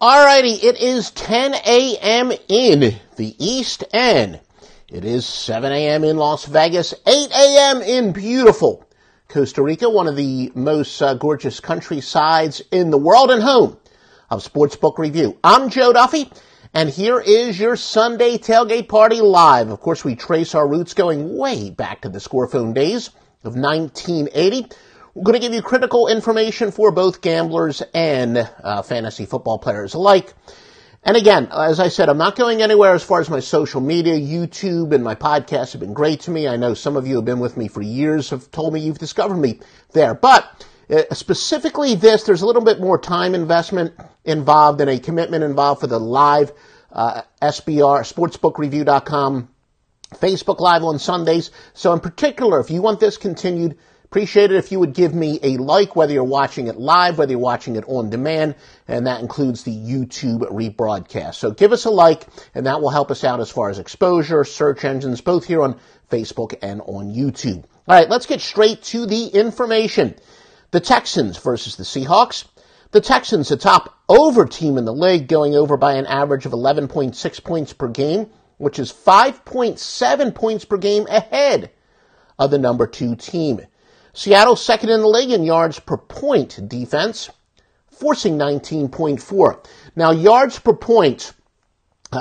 Alrighty, it is 10 a.m. in the East End. It is 7 a.m. in Las Vegas, 8 a.m. in beautiful Costa Rica, one of the most gorgeous countrysides in the world, and home of Sportsbook Review. I'm Joe Duffy. And here is your Sunday tailgate party live. Of course, we trace our roots going way back to the Scorephone days of 1980. We're going to give you critical information for both gamblers and fantasy football players alike. And again, as I said, I'm not going anywhere as far as my social media. YouTube and my podcast have been great to me. I know some of you have been with me for years, have told me you've discovered me there. But specifically this, there's a little bit more time investment involved and a commitment involved for the live SBR, sportsbookreview.com, Facebook Live on Sundays. So in particular, if you want this continued, appreciate it if you would give me a like, whether you're watching it live, whether you're watching it on demand, and that includes the YouTube rebroadcast. So give us a like, and that will help us out as far as exposure, search engines, both here on Facebook and on YouTube. All right, let's get straight to the information. The Texans versus the Seahawks. The Texans, the top over team in the league, going over by an average of 11.6 points per game, which is 5.7 points per game ahead of the number two team. Seattle, second in the league in yards per point defense, forcing 19.4. Now, yards per point,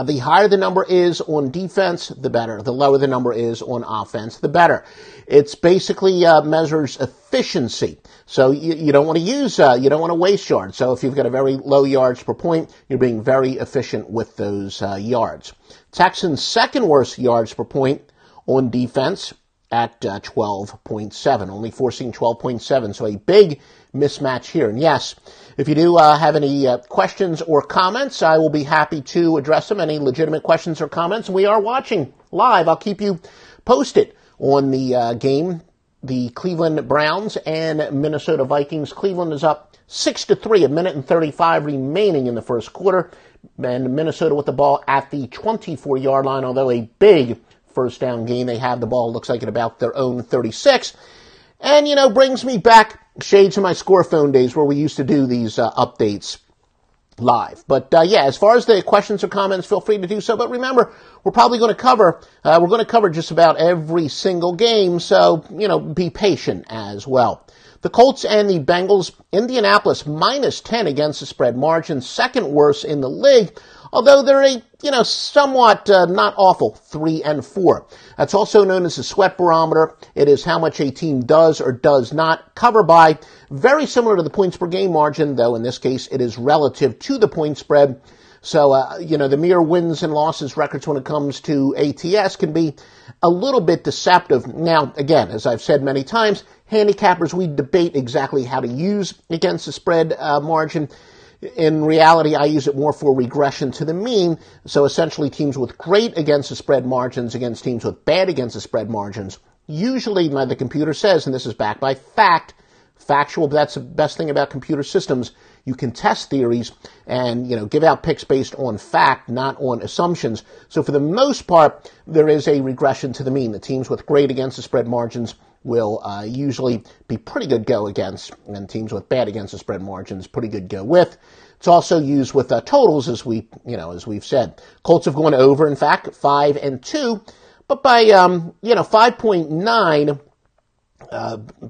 the higher the number is on defense, the better. The lower the number is on offense, the better. It's basically measures efficiency. So you don't want to use, you don't want to waste yards. So if you've got a very low yards per point, you're being very efficient with those yards. Texans second worst yards per point on defense at 12.7, only forcing 12.7. So a big mismatch here. And yes, if you do have any questions or comments, I will be happy to address them, any legitimate questions or comments. We are watching live. I'll keep you posted on the game, the Cleveland Browns and Minnesota Vikings. Cleveland is up 6-3, a minute and 35 remaining in the first quarter. And Minnesota with the ball at the 24-yard line, although a big first down gain. They have the ball, looks like, at about their own 36. And, you know, brings me back shades of my Scorephone days where we used to do these updates live. But, yeah, as far as the questions or comments, feel free to do so. But remember, we're probably going to cover, just about every single game. So, you know, be patient as well. The Colts and the Bengals, Indianapolis minus 10 against the spread margin, second worst in the league. Although they're a, you know, somewhat not awful 3-4. That's also known as the sweat barometer. It is how much a team does or does not cover by. Very similar to the points per game margin, though in this case it is relative to the point spread. So, you know, the mere wins and losses records when it comes to ATS can be a little bit deceptive. Now, again, as I've said many times, handicappers, we debate exactly how to use against the spread margin. In reality, I use it more for regression to the mean. So essentially teams with great against the spread margins against teams with bad against the spread margins. Usually the computer says, and this is backed by fact, factual, but that's the best thing about computer systems. You can test theories and, you know, give out picks based on fact, not on assumptions. So for the most part, there is a regression to the mean. The teams with great against the spread margins will usually be pretty good go against, and teams with bad against the spread margins, pretty good go with. It's also used with totals, as we, you know, as we've said. Colts have gone over, in fact, 5-2, but by, 5.9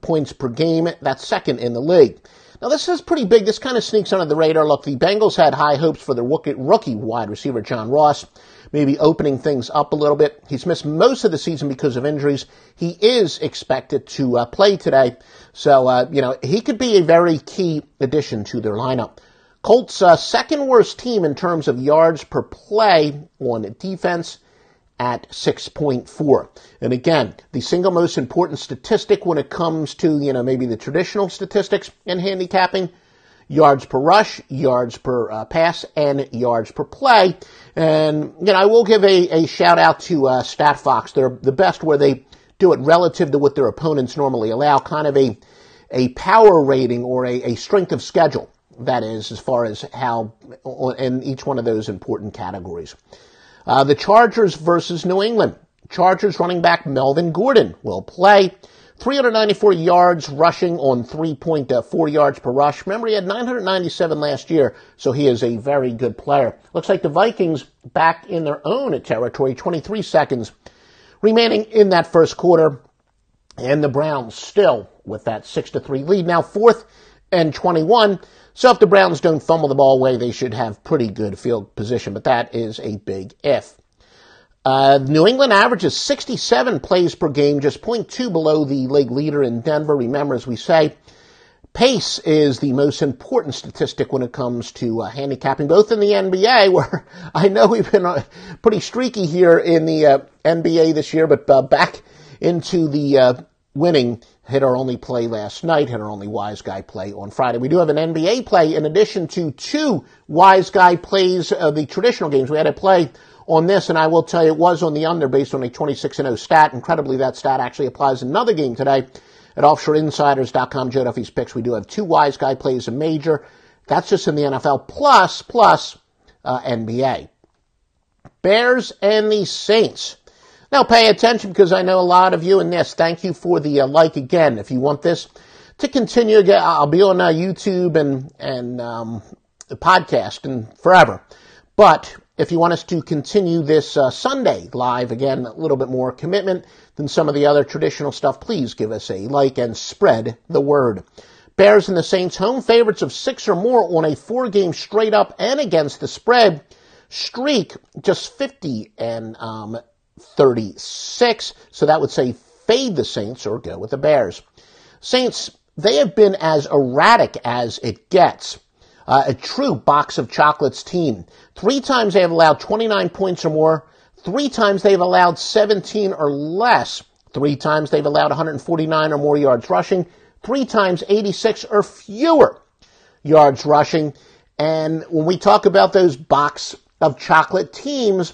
points per game, that's second in the league. Now, this is pretty big. This kind of sneaks under the radar. Look, the Bengals had high hopes for their rookie wide receiver, John Ross, maybe opening things up a little bit. He's missed most of the season because of injuries. He is expected to play today. So, he could be a very key addition to their lineup. Colts, second worst team in terms of yards per play on defense at 6.4. And again, the single most important statistic when it comes to, you know, maybe the traditional statistics in handicapping, yards per rush, yards per pass, and yards per play. And, you know, I will give a shout out to StatFox. They're the best where they do it relative to what their opponents normally allow, kind of a power rating or a strength of schedule, that is, as far as how in each one of those important categories. The Chargers versus New England. Chargers running back Melvin Gordon will play. 394 yards rushing on 3.4 yards per rush. Remember, he had 997 last year, so he is a very good player. Looks like the Vikings back in their own territory, 23 seconds remaining in that first quarter, and the Browns still with that 6-3 lead. Now 4th and 21. So if the Browns don't fumble the ball away, they should have pretty good field position, but that is a big if. New England averages 67 plays per game, just 0.2 below the league leader in Denver. Remember, as we say, pace is the most important statistic when it comes to handicapping, both in the NBA, where I know we've been pretty streaky here in the NBA this year, but back into the winning. Hit our only play last night, hit our only wise guy play on Friday. We do have an NBA play in addition to two wise guy plays of the traditional games. We had a play on this, and I will tell you it was on the under based on a 26-0 stat. Incredibly, that stat actually applies in another game today at OffshoreInsiders.com. Joe Duffy's picks. We do have two wise guy plays a major. That's just in the NFL plus NBA. Bears and the Saints. Now pay attention, because I know a lot of you in this. Thank you for the like again. If you want this to continue, I'll be on YouTube and the podcast and forever. But if you want us to continue this Sunday live, again, a little bit more commitment than some of the other traditional stuff, please give us a like and spread the word. Bears and the Saints, home favorites of 6 or more on a 4-game straight up and against the spread streak, just 50 and 36, so that would say fade the Saints or go with the Bears. Saints, they have been as erratic as it gets. A true box of chocolates team. 3 times they have allowed 29 points or more. 3 times they've allowed 17 or less. 3 times they've allowed 149 or more yards rushing. 3 times 86 or fewer yards rushing. And when we talk about those box of chocolate teams,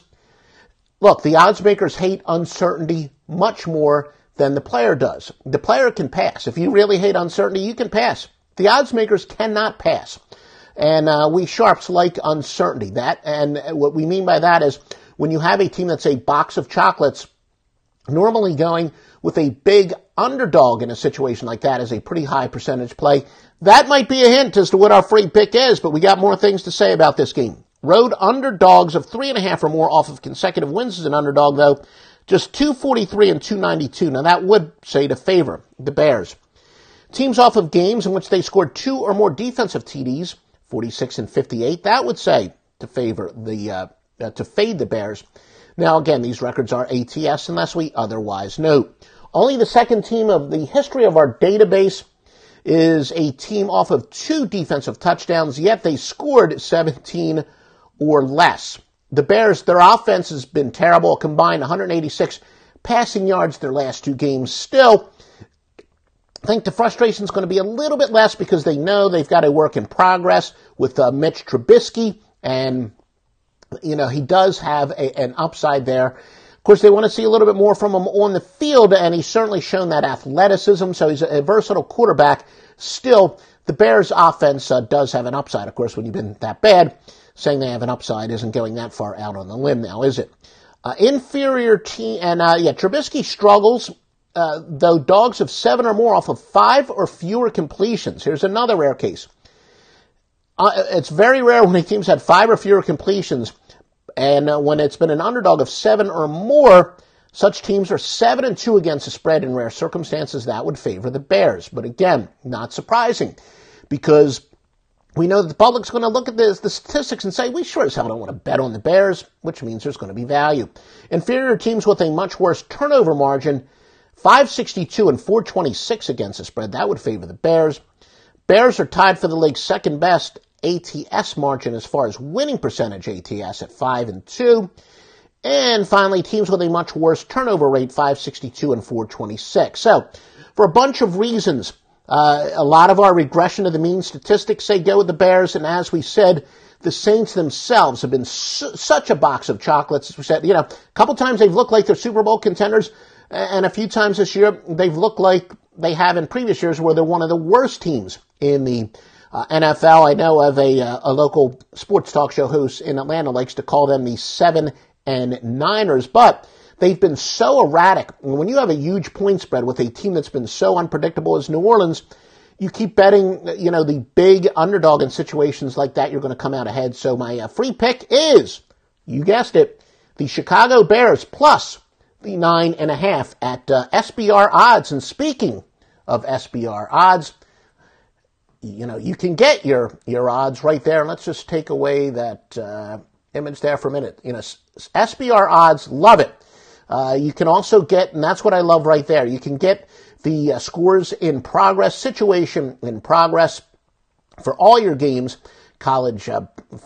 look, the oddsmakers hate uncertainty much more than the player does. The player can pass. If you really hate uncertainty, you can pass. The oddsmakers cannot pass. And we sharps like uncertainty. That, and what we mean by that is when you have a team that's a box of chocolates, normally going with a big underdog in a situation like that is a pretty high percentage play. That might be a hint as to what our free pick is, but we got more things to say about this game. Road underdogs of 3.5 or more off of consecutive wins as an underdog, though, just 243 and 292. Now, that would say to favor the Bears. Teams off of games in which they scored 2 or more defensive TDs, 46 and 58, that would say to favor the to fade the Bears. Now, again, these records are ATS unless we otherwise note. Only the second team of the history of our database is a team off of 2 defensive touchdowns, yet they scored 17 or less. The Bears, their offense has been terrible, combined 186 passing yards their last 2 games. Still, I think the frustration is going to be a little bit less because they know they've got a work in progress with Mitch Trubisky, and you know he does have an upside there. Of course, they want to see a little bit more from him on the field, and he's certainly shown that athleticism, so he's a versatile quarterback. Still, the Bears' offense does have an upside. Of course, when you've been that bad, saying they have an upside isn't going that far out on the limb now, is it? Inferior team, and Trubisky struggles, though dogs of 7 or more off of 5 or fewer completions. Here's another rare case. It's very rare when a team's had 5 or fewer completions, and when it's been an underdog of 7 or more, such teams are 7-2 against the spread in rare circumstances. That would favor the Bears, but again, not surprising, because we know that the public's going to look at the statistics and say, we sure as hell don't want to bet on the Bears, which means there's going to be value. Inferior teams with a much worse turnover margin, 562 and 426 against the spread, that would favor the Bears. Bears are tied for the league's second best ATS margin as far as winning percentage ATS at 5-2. And finally, teams with a much worse turnover rate, 562 and 426. So, for a bunch of reasons, A lot of our regression of the mean statistics say go with the Bears, and as we said, the Saints themselves have been such a box of chocolates. As we said, a couple times they've looked like they're Super Bowl contenders, and a few times this year they've looked like they have in previous years where they're one of the worst teams in the NFL. I know of a local sports talk show host in Atlanta likes to call them the 7 and 9ers, but they've been so erratic. And when you have a huge point spread with a team that's been so unpredictable as New Orleans, you keep betting, the big underdog in situations like that, you're going to come out ahead. So my free pick is, you guessed it, the Chicago Bears plus the 9.5 at SBR odds. And speaking of SBR odds, you can get your odds right there. And let's just take away that image there for a minute. SBR odds, love it. You can also get, and that's what I love right there, you can get the scores in progress, situation in progress for all your games. College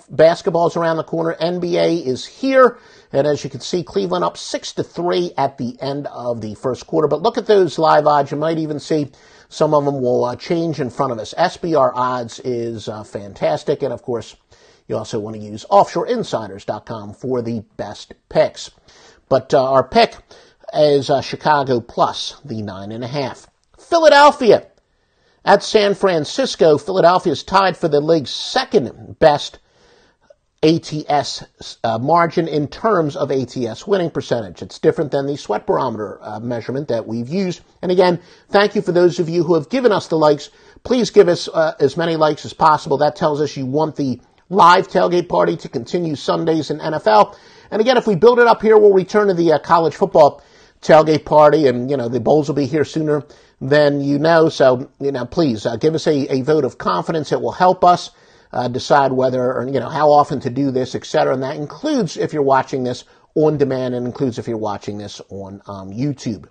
basketball is around the corner. NBA is here. And as you can see, Cleveland up 6-3 at the end of the first quarter. But look at those live odds. You might even see some of them will change in front of us. SBR odds is fantastic. And, of course, you also want to use OffshoreInsiders.com for the best picks. But our pick is Chicago plus the 9.5. Philadelphia at San Francisco. Philadelphia is tied for the league's second best ATS margin in terms of ATS winning percentage. It's different than the sweat barometer measurement that we've used. And again, thank you for those of you who have given us the likes. Please give us as many likes as possible. That tells us you want the live tailgate party to continue Sundays in NFL. And again, if we build it up here, we'll return to the college football tailgate party, and, the bowls will be here sooner than you know. So, please give us a vote of confidence. It will help us decide whether or, how often to do this, et cetera. And that includes if you're watching this on demand and includes if you're watching this on YouTube.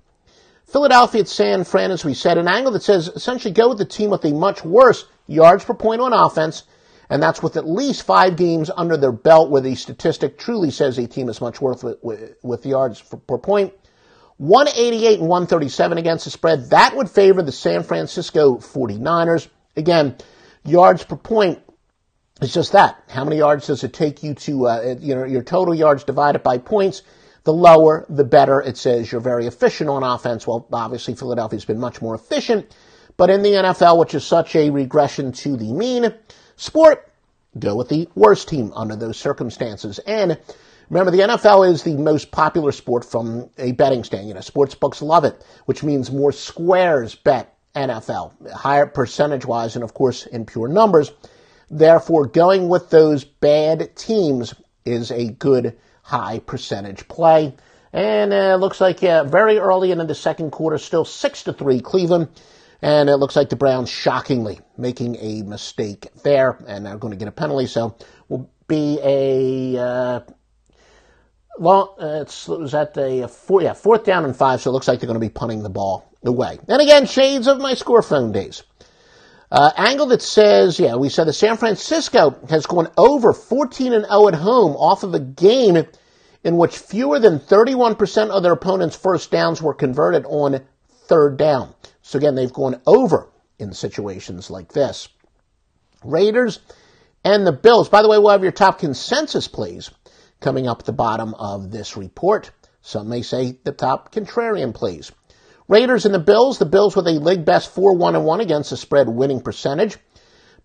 Philadelphia at San Fran, as we said, an angle that says essentially go with the team with a much worse yards per point on offense. And that's with at least 5 games under their belt where the statistic truly says a team is much worse with yards per point. 188 and 137 against the spread. That would favor the San Francisco 49ers. Again, yards per point is just that. How many yards does it take you to, your total yards divided by points? The lower, the better. It says you're very efficient on offense. Well, obviously Philadelphia's been much more efficient. But in the NFL, which is such a regression to the mean sport, go with the worst team under those circumstances. And remember, the NFL is the most popular sport from a betting stand. Sports books love it, which means more squares bet NFL, higher percentage-wise, and of course in pure numbers. Therefore, going with those bad teams is a good high percentage play. And it looks like very early into the second quarter, still 6-3 Cleveland. And it looks like the Browns shockingly making a mistake there, and they're going to get a penalty. So will be a fourth down and 5. So it looks like they're going to be punting the ball away. And again, shades of my score phone days. Angle that says, we said that San Francisco has gone over 14-0 at home off of a game in which fewer than 31% of their opponents' first downs were converted on third down. So again, they've gone over in situations like this. Raiders and the Bills. By the way, we'll have your top consensus plays coming up at the bottom of this report. Some may say the top contrarian plays. Raiders and the Bills. The Bills with a league best 4-1-1 against the spread winning percentage.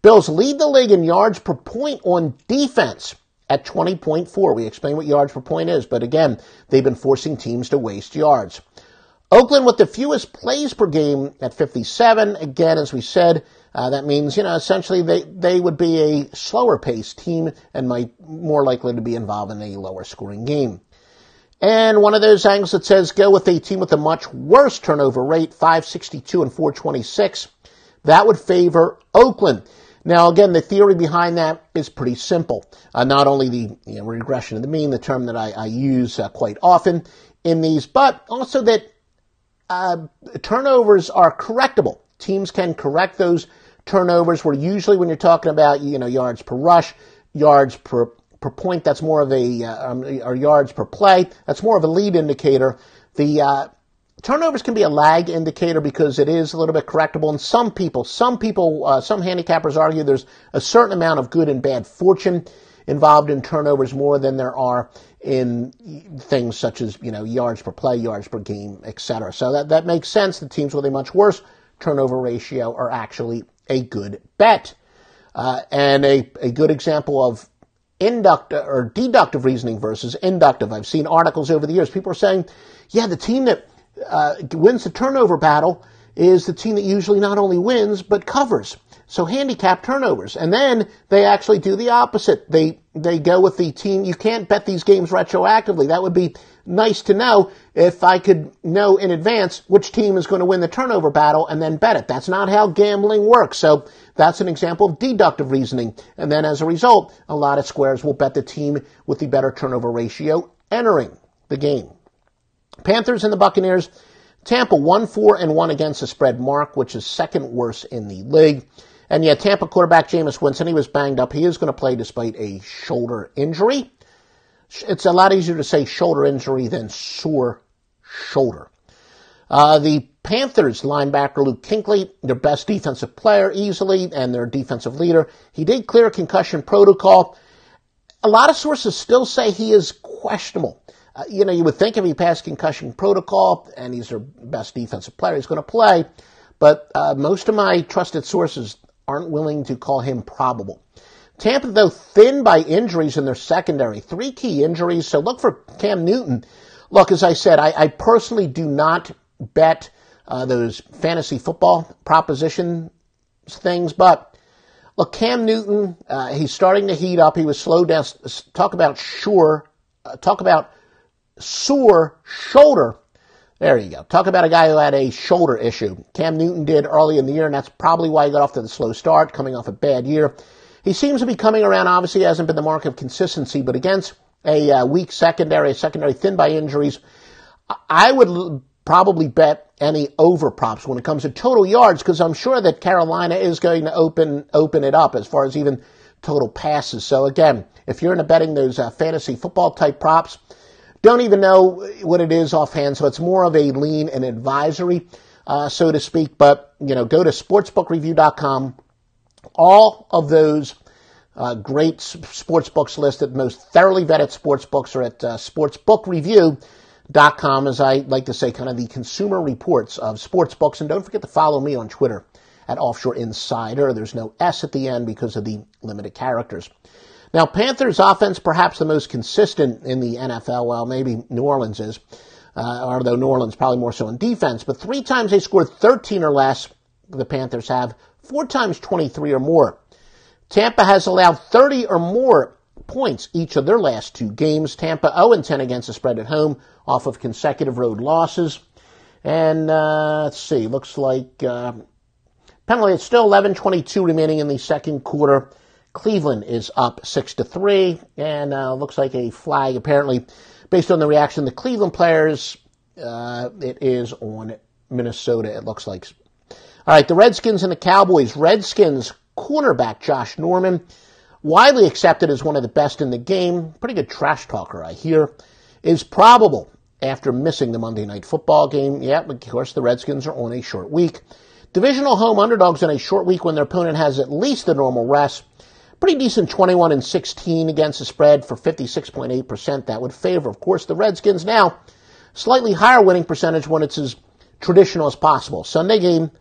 Bills lead the league in yards per point on defense at 20.4. We explain what yards per point is, but again, they've been forcing teams to waste yards. Oakland with the fewest plays per game at 57. Again, as we said, that means, essentially they would be a slower-paced team and might more likely to be involved in a lower-scoring game. And one of those angles that says go with a team with a much worse turnover rate, 562 and 426. That would favor Oakland. Now, again, the theory behind that is pretty simple. Not only the regression of the mean, the term that I use quite often in these, but also that turnovers are correctable. Teams can correct those turnovers where usually when you're talking about, yards per rush, yards per point, that's more of a, or yards per play, that's more of a lead indicator. The turnovers can be a lag indicator because it is a little bit correctable. And some handicappers argue there's a certain amount of good and bad fortune involved in turnovers more than there are in things such as, yards per play, yards per game, etc. So that makes sense. The teams with a much worse turnover ratio are actually a good bet. And a good example of inductive or deductive reasoning versus inductive. I've seen articles over the years. People are saying, the team that wins the turnover battle is the team that usually not only wins, but covers. So handicap turnovers. And then they actually do the opposite. They go with the team. You can't bet these games retroactively. That would be nice to know if I could know in advance which team is going to win the turnover battle and then bet it. That's not how gambling works. So that's an example of deductive reasoning. And then as a result, a lot of squares will bet the team with the better turnover ratio entering the game. Panthers and the Buccaneers. Tampa 1-4 and 1 against the spread mark, which is second worst in the league. And Tampa quarterback Jameis Winston, he was banged up. He is going to play despite a shoulder injury. It's a lot easier to say shoulder injury than sore shoulder. The Panthers linebacker Luke Kinkley, their best defensive player easily and their defensive leader, he did clear concussion protocol. A lot of sources still say he is questionable. You would think if he passed concussion protocol and he's their best defensive player, he's going to play. But most of my trusted sources aren't willing to call him probable. Tampa, though, thin by injuries in their secondary. 3 key injuries, so look for Cam Newton. Look, as I said, I personally do not bet those fantasy football proposition things, but look, Cam Newton, he's starting to heat up. He was slowed down. Talk about sore shoulder. There you go. Talk about a guy who had a shoulder issue. Cam Newton did early in the year, and that's probably why he got off to the slow start, coming off a bad year. He seems to be coming around. Obviously, he hasn't been the mark of consistency, but against a weak secondary, a secondary thin by injuries, I would probably bet any over props when it comes to total yards, because I'm sure that Carolina is going to open it up as far as even total passes. So again, if you're into betting those fantasy football type props, don't even know what it is offhand, so it's more of a lean and advisory, so to speak. But, go to sportsbookreview.com. All of those great sportsbooks listed, most thoroughly vetted sportsbooks are at sportsbookreview.com, as I like to say, kind of the consumer reports of sportsbooks. And don't forget to follow me on Twitter at Offshore Insider. There's no S at the end because of the limited characters. Now, Panthers offense, perhaps the most consistent in the NFL. Well, maybe New Orleans is, although New Orleans probably more so in defense. But 3 times they scored 13 or less, the Panthers have. 4 times 23 or more. Tampa has allowed 30 or more points each of their last 2 games. Tampa 0-10 against the spread at home off of consecutive road losses. And let's see, looks like penalty. It's still 11:22 remaining in the second quarter. Cleveland is up 6-3, and looks like a flag, apparently, based on the reaction of the Cleveland players. It is on Minnesota, it looks like. All right, the Redskins and the Cowboys. Redskins cornerback Josh Norman, widely accepted as one of the best in the game, pretty good trash talker, I hear, is probable after missing the Monday Night Football game. Yeah, of course, the Redskins are on a short week. Divisional home underdogs on a short week when their opponent has at least the normal rest. Pretty decent 21-16 against the spread for 56.8%. That would favor, of course, the Redskins. Now, slightly higher winning percentage when it's as traditional as possible. Sunday game,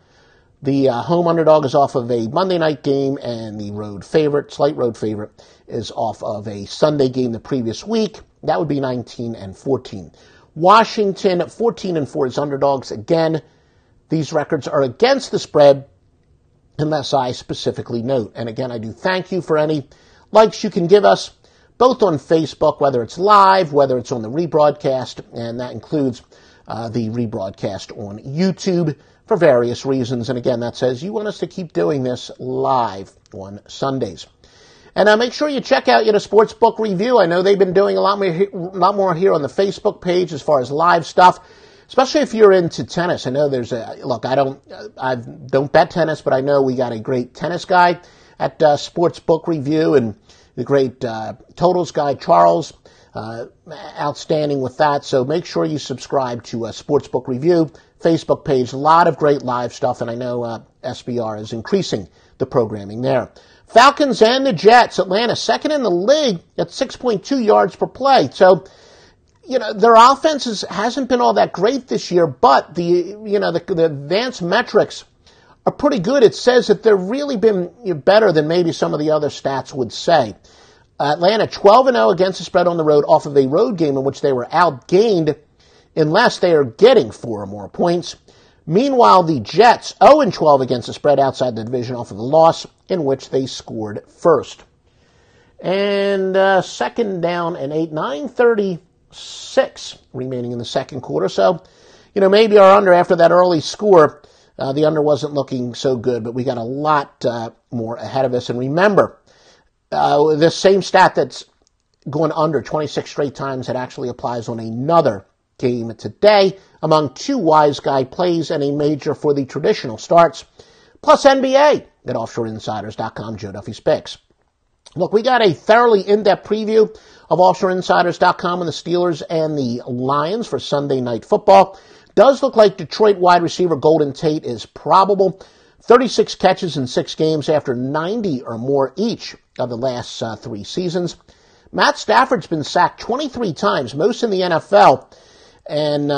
the home underdog is off of a Monday night game, and the road favorite, slight road favorite, is off of a Sunday game the previous week. That would be 19-14. Washington at 14-4 as underdogs. Again, these records are against the spread, unless I specifically note. And again, I do thank you for any likes you can give us, both on Facebook, whether it's live, whether it's on the rebroadcast, and that includes the rebroadcast on YouTube for various reasons. And again, that says you want us to keep doing this live on Sundays. And make sure you check out Sportsbook Review. I know they've been doing a lot more here on the Facebook page as far as live stuff. Especially if you're into tennis. I know I don't bet tennis, but I know we got a great tennis guy at Sportsbook Review and the great totals guy, Charles. outstanding with that. So make sure you subscribe to Sportsbook Review Facebook page. A lot of great live stuff, and I know SBR is increasing the programming there. Falcons and the Jets. Atlanta second in the league at 6.2 yards per play. So, you know, their offense hasn't been all that great this year, but the advanced metrics are pretty good. It says that they've really been better than maybe some of the other stats would say. Atlanta 12-0 against the spread on the road off of a road game in which they were outgained unless they are getting 4 or more points. Meanwhile, the Jets 0-12 against the spread outside the division off of the loss in which they scored first. And second down and 8, 9:36 remaining in the second quarter. So, maybe our under after that early score, the under wasn't looking so good, but we got a lot more ahead of us. And remember, this same stat that's going under 26 straight times, it actually applies on another game today among two wise guy plays and a major for the traditional starts, plus NBA at OffshoreInsiders.com, Joe Duffy's picks. Look, we got a thoroughly in-depth preview of OffshoreInsiders.com and the Steelers and the Lions for Sunday Night Football. Does look like Detroit wide receiver Golden Tate is probable. 36 catches in 6 games after 90 or more each of the last 3 seasons. Matt Stafford's been sacked 23 times, most in the NFL, and,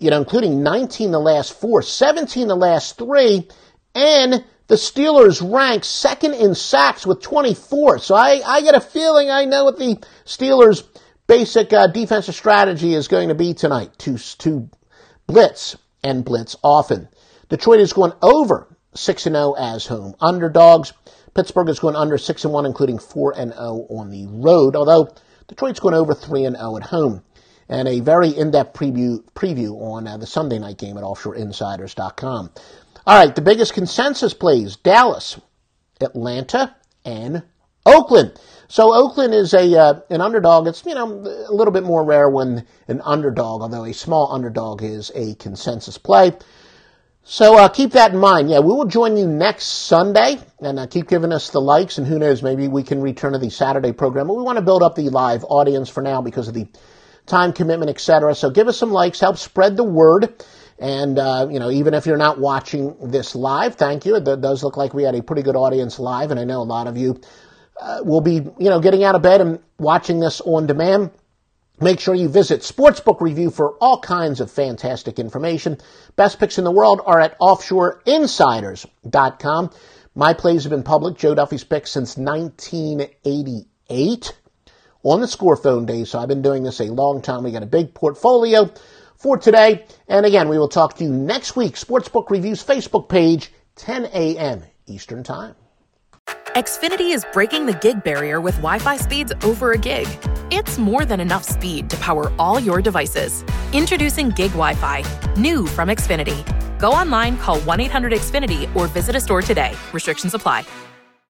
including 19 the last 4, 17 the last 3, and the Steelers rank second in sacks with 24. So I get a feeling I know what the Steelers' basic defensive strategy is going to be tonight, to blitz and blitz often. Detroit is going over 6-0 as home underdogs. Pittsburgh is going under 6-1, including 4-0 on the road, although Detroit's going over 3-0 at home. And a very in-depth preview on the Sunday night game at OffshoreInsiders.com. All right, the biggest consensus plays, Dallas, Atlanta, and Oakland. So Oakland is an underdog. It's, a little bit more rare when an underdog, although a small underdog is a consensus play. So keep that in mind. Yeah, we will join you next Sunday, and keep giving us the likes, and who knows, maybe we can return to the Saturday program. But we want to build up the live audience for now because of the time commitment, etc. So give us some likes, help spread the word. And, even if you're not watching this live, thank you. It does look like we had a pretty good audience live, and I know a lot of you will be, getting out of bed and watching this on demand. Make sure you visit Sportsbook Review for all kinds of fantastic information. Best picks in the world are at OffshoreInsiders.com. My plays have been public, Joe Duffy's picks, since 1988 on the Score Phone days, so I've been doing this a long time. We got a big portfolio for today. And again, we will talk to you next week. Sportsbook Review's Facebook page, 10 a.m. Eastern Time. Xfinity is breaking the gig barrier with Wi-Fi speeds over a gig. It's more than enough speed to power all your devices. Introducing Gig Wi-Fi, new from Xfinity. Go online, call 1-800-XFINITY, or visit a store today. Restrictions apply.